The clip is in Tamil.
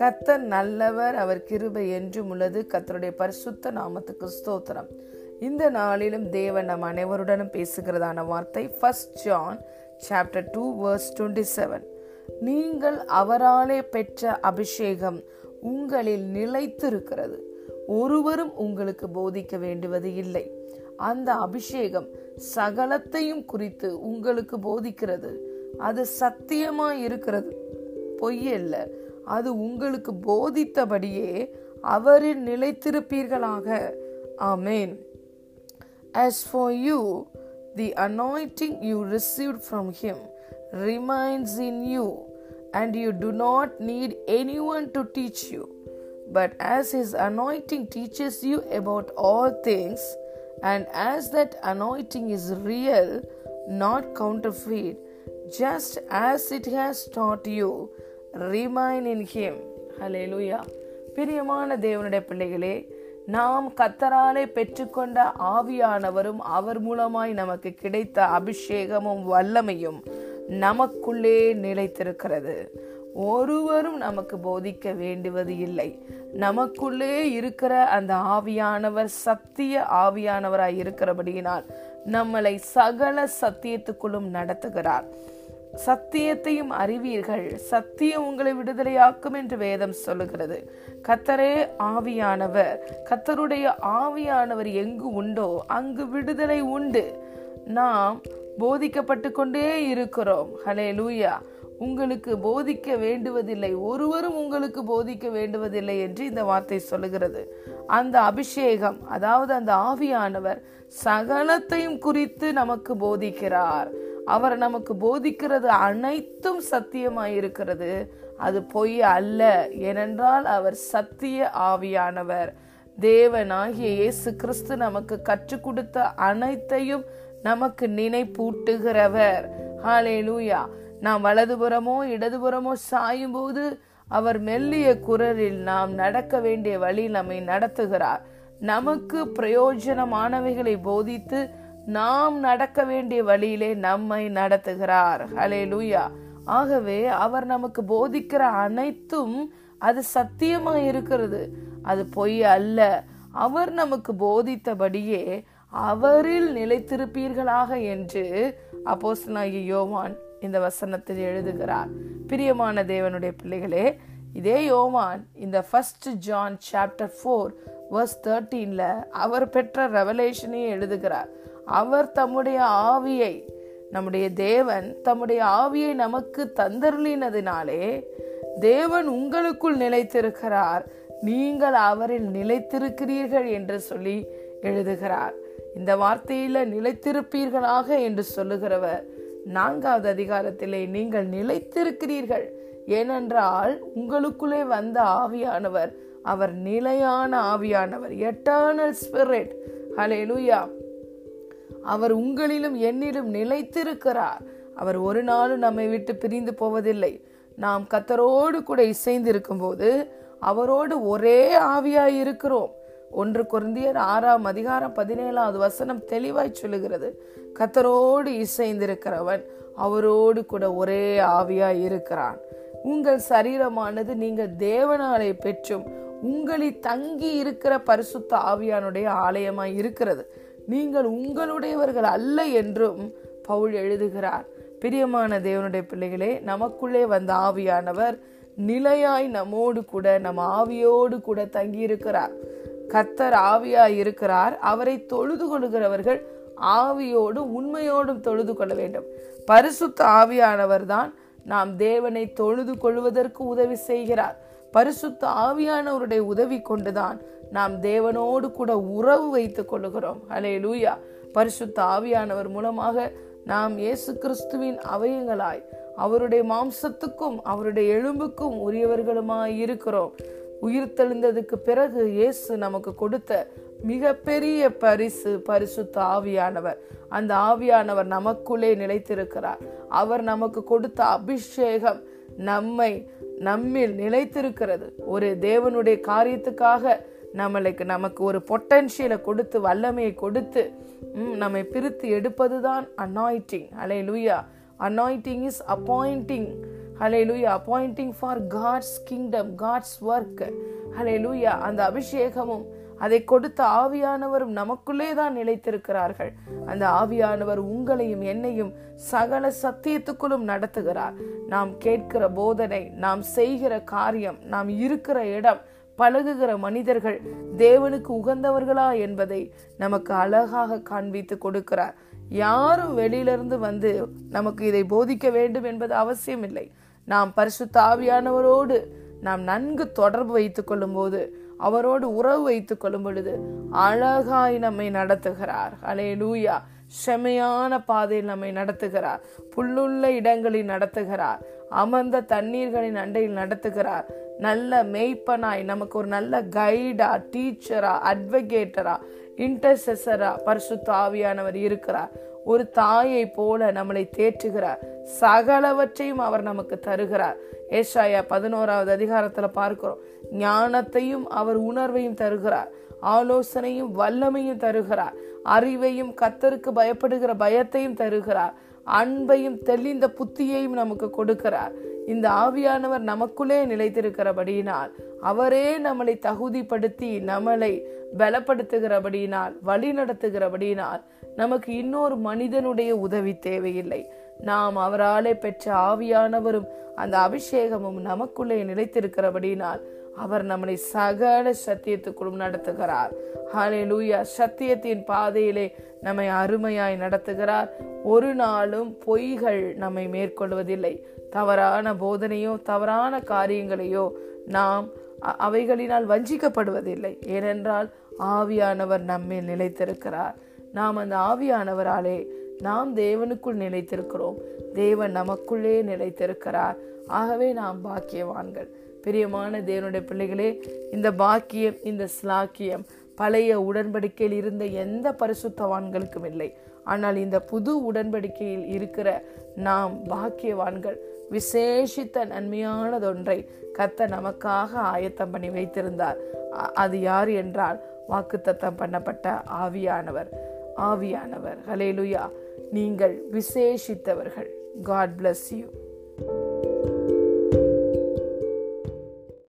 கர்த்தர் நல்லவர், அவர் கிருபை என்றும் உள்ளது. கர்த்தருடைய பரிசுத்த நாமத்துக்கு ஸ்தோத்திரம். இந்த நாளிலும் தேவன் நம் அனைவருடனும் பேசுகிறதான வார்த்தை 1 John chapter 2 verse 27. நீங்கள் அவராலே பெற்ற அபிஷேகம் உங்களில் நிலைத்திருக்கிறது, ஒருவரும் உங்களுக்கு போதிக்க வேண்டுவது இல்லை. அந்த அபிஷேகம் சகலத்தையும் குறித்து உங்களுக்கு போதிக்கிறது. அது சத்தியமாய் இருக்கிறது, பொய்யல்ல. அது உங்களுக்கு போதித்தபடியே அவரில் நிலைத்திருப்பீர்களாக. ஆமென். As for you, the anointing you received from him remains in you, and you do not need anyone to teach you. But as his anointing teaches you about all things, and as that anointing is real, not counterfeit, just as it has taught you, remain in him. Hallelujah. பிரியமான தேவனுடைய பிள்ளைகளே, நாம் கர்த்தராலே பெற்றுக்கொண்ட ஆவியானவரும் அவர் மூலமாய் நமக்கு கிடைத்த அபிஷேகமும் வல்லமையும் நமக்குள்ளே நிலைத்திருக்கிறது. ஒருவரும் நமக்கு போதிக்க வேண்டுவது இல்லை. நமக்குள்ளே இருக்கிற அந்த ஆவியானவர் சத்திய ஆவியானவராய் இருக்கிறபடியினால் நம்மளை சகல சத்தியத்துக்குள்ளும் நடத்துகிறார். சத்தியத்தையும் அறிவீர்கள், சத்தியம் உங்களை விடுதலையாக்கும் என்று வேதம் சொல்லுகிறது. கர்த்தரே ஆவியானவர். கர்த்தருடைய ஆவியானவர் எங்கு உண்டோ அங்கு விடுதலை உண்டு. நாம் போதிக்கப்பட்டு கொண்டே இருக்கிறோம். ஹல்லேலூயா. உங்களுக்கு போதிக்க வேண்டுவதில்லை, ஒருவரும் உங்களுக்கு போதிக்க வேண்டுவதில்லை என்று இந்த வார்த்தை சொல்லுகிறது. அந்த அபிஷேகம், அதாவது அந்த ஆவியானவர் சகலத்தையும் குறித்து நமக்கு போதிக்கிறார். அவர் நமக்கு போதிக்கிறது அனைத்தும் சத்தியமாயிருக்கிறது, அது பொய் அல்ல. ஏனென்றால் அவர் சத்திய ஆவியானவர். தேவனாகிய இயேசு கிறிஸ்து நமக்கு கற்றுக் கொடுத்த அனைத்தையும் நமக்கு நினைப்பூட்டுகிறவர். ஹல்லேலூயா. நாம் வலதுபுறமோ இடதுபுறமோ சாயும் போது அவர் மெல்லிய குரலில் நாம் நடக்க வேண்டிய வழி நம்மை நடத்துகிறார். நமக்கு பிரயோஜனமானவைகளை போதித்து நாம் நடக்க வேண்டிய வழியிலே நம்மை நடத்துகிறார். ஹல்லேலூயா. ஆகவே அவர் நமக்கு போதிக்கிற அனைத்தும் அது சத்தியமாய் இருக்கிறது, அது பொய் அல்ல. அவர் நமக்கு போதித்தபடியே அவரில் நிலைத்திருப்பீர்களாக என்று அப்போஸ்தலனாகிய யோவான் இந்த வசனத்தில் எழுதுகிறார். பிரியமான தேவனுடைய பிள்ளைகளே, இதே யோவான் இந்த 1 John chapter 4 verse 13 அவர் பெற்ற ரெவலேஷனையே எழுதுகிறார். அவர் தம்முடைய ஆவியை, நம்முடைய தேவன் தம்முடைய ஆவியை நமக்கு தந்தருளினதினாலே தேவன் உங்களுக்குள் நிலைத்திருக்கிறார், நீங்கள் அவரில் நிலைத்திருக்கிறீர்கள் என்று சொல்லி எழுதுகிறார். இந்த வார்த்தையில நிலைத்திருப்பீர்களாக என்று சொல்லுகிறவர் 4வது அதிகாரத்திலே நீங்கள் நிலைத்திருக்கிறீர்கள், ஏனென்றால் உங்களுக்குள்ளே வந்த ஆவியானவர் அவர் நிலையான ஆவியானவர், எட்டர்னல் ஸ்பிரிட். ஹல்லேலூயா. அவர் உங்களிலும் என்னிலும் நிலைத்திருக்கிறார். அவர் ஒரு நாளும் நம்மை விட்டு பிரிந்து போவதில்லை. நாம் கர்த்தரோடு கூட இசைந்திருக்கும் போது அவரோடு ஒரே ஆவியாய் இருக்கிறோம். 1 கொரிந்தியர் 6ஆம் அதிகாரம் 17வது வசனம் தெளிவாய் சொல்லுகிறது, கர்த்தரோடு இசைந்திருக்கிறவன் அவரோடு கூட ஒரே ஆவியாய் இருக்கிறான். உங்கள் சரீரமானது நீங்கள் தேவனாலே பெற்றும் உங்களில் தங்கி இருக்கிற பரிசுத்த ஆவியானுடைய ஆலயமாய் இருக்கிறது. நீங்கள் உங்களுடையவர்கள் அல்ல என்றும் பவுல் எழுதுகிறார். பிரியமான தேவனுடைய பிள்ளைகளே, நமக்குள்ளே வந்த ஆவியானவர் நிலையாய் நம்மோடு கூட நம் ஆவியோடு கூட தங்கியிருக்கிறார். கர்த்தர் ஆவியாய் இருக்கிறார். அவரை தொழுது கொள்கிறவர்கள் ஆவியோடும் உண்மையோடும் தொழுது கொள்ள வேண்டும். பரிசுத்த ஆவியானவர் தான் நாம் தேவனை தொழுது கொள்வதற்கு உதவி செய்கிறார். பரிசுத்த ஆவியானவருடைய உதவி கொண்டுதான் நாம் தேவனோடு கூட உறவு வைத்துக் கொள்கிறோம். ஹல்லேலூயா. பரிசுத்த ஆவியானவர் மூலமாக நாம் இயேசு கிறிஸ்துவின் அவயங்களாய் அவருடைய மாம்சத்துக்கும் அவருடைய எலும்புக்கும் உரியவர்களுமாய் இருக்கிறோம். உயிர்த்தெழுந்ததுக்கு பிறகு இயேசு நமக்கு கொடுத்த மிக பெரிய பரிசு பரிசுத்த ஆவியானவர். அந்த ஆவியானவர் நமக்குள்ளே நிலைத்திருக்கிறார். அவர் நமக்கு கொடுத்த அபிஷேகம் நம்மில் நிலைத்திருக்கிறது. ஒரு தேவனுடைய காரியத்துக்காக நமக்கு ஒரு பொட்டன்ஷியலை கொடுத்து வல்லமையை கொடுத்து நம்மை பிரித்து எடுப்பதுதான் anointing. Hallelujah. Anointing is appointing. Hallelujah. Appointing for God's kingdom, God's work. Hallelujah. அந்த அபிஷேகமும் அதை கொடுத்த ஆவியானவரும் நமக்குள்ளே தான் நிலைத்திருக்கிறார்கள். அந்த ஆவியானவர் உங்களையும் என்னையும் சகல சத்தியத்துக்குள்ளும் நடத்துகிறார். நாம் கேட்கிற போதனை, நாம் செய்கிற காரியம், நாம் இருக்கிற இடம், பழகுகிற மனிதர்கள் தேவனுக்கு உகந்தவர்களா என்பதை நமக்கு அழகாக காண்பித்து கொடுக்கிறார். யாரும் வெளியிலிருந்து வந்து நமக்கு இதை போதிக்க வேண்டும் என்பது அவசியம் இல்லை. நாம் பரிசுத்த ஆவியானவரோடு நாம் நன்கு தொடர்பு வைத்துக் கொள்ளும் போது, அவரோடு உறவு வைத்துக் கொள்ளும் பொழுது அழகாய் நம்மை நடத்துகிறார். ஹல்லேலூயா. செமையான பாதையில் நம்மை நடத்துகிறார், புல்லுள்ள இடங்களில் நடத்துகிறார், அமர்ந்த தண்ணீர்களின் அண்டையில் நடத்துகிறார். நல்ல மேய்ப்பனாய் நமக்கு ஒரு நல்ல கைடா, டீச்சரா, அட்வொகேட்டரா, இன்டர்செசரா பரிசுத்த ஆவியானவர் இருக்கிறார். ஒரு தாயை போல நம்மளை தேற்றுகிறார். சகலவற்றையும் அவர் நமக்கு தருகிறார். ஏசாயா 11வது அதிகாரத்துல பார்க்கிறோம். ஞானத்தையும் அவர் உணர்வையும் தருகிறார், ஆலோசனையும் வல்லமையும் தருகிறார், அறிவையும் கர்த்தருக்கு பயப்படுகிற பயத்தையும் தருகிறார், அன்பையும் தெளிந்த புத்தியையும் நமக்கு கொடுக்கிறார். இந்த ஆவியானவர் நமக்குள்ளே நிலைத்திருக்கிறபடியினால், அவரே நம்மளை தகுதிப்படுத்தி நம்மளை பலப்படுத்துகிறபடியினால், வழி நடத்துகிறபடியினால் நமக்கு இன்னொரு மனிதனுடைய உதவி தேவையில்லை. நாம் அவராலே பெற்ற ஆவியானவரும் அந்த அபிஷேகமும் நமக்குள்ளே நிலைத்திருக்கிறபடியினால் அவர் நம்மளை சகல சத்தியத்துக்குள்ளும் நடத்துகிறார். ஹல்லேலூயா. சத்தியத்தின் பாதையிலே நம்மை அருமையாய் நடத்துகிறார். ஒரு நாளும் பொய்கள் நம்மை மேற்கொள்வதில்லை. தவறான போதனையோ தவறான காரியங்களையோ நாம் அவைகளினால் வஞ்சிக்கப்படுவதில்லை. ஏனென்றால் ஆவியானவர் நம்மில் நிலைத்திருக்கிறார். நாம் அந்த ஆவியானவராலே நாம் தேவனுக்குள் நிலைத்திருக்கிறோம், தேவன் நமக்குள்ளே நிலைத்திருக்கிறார். ஆகவே நாம் பாக்கியவான்கள். பிரியமான தேவனுடைய பிள்ளைகளே, இந்த பாக்கியம், இந்த ஸ்லாக்கியம் பழைய உடன்படிக்கையில் இருந்த எந்த பரிசுத்தவான்களுக்கும் இல்லை. ஆனால் இந்த புது உடன்படிக்கையில் இருக்கிற நாம் பாக்கியவான்கள். விசேஷித்த நன்மையானதொன்றை கர்த்தர் நமக்காக ஆயத்தம் பண்ணி வைத்திருந்தார். அது யார் என்றால் வாக்குத்தத்தம் பண்ணப்பட்ட ஆவியானவர். ஹல்லேலூயா. நீங்கள் விசேஷித்தவர்கள். God bless you.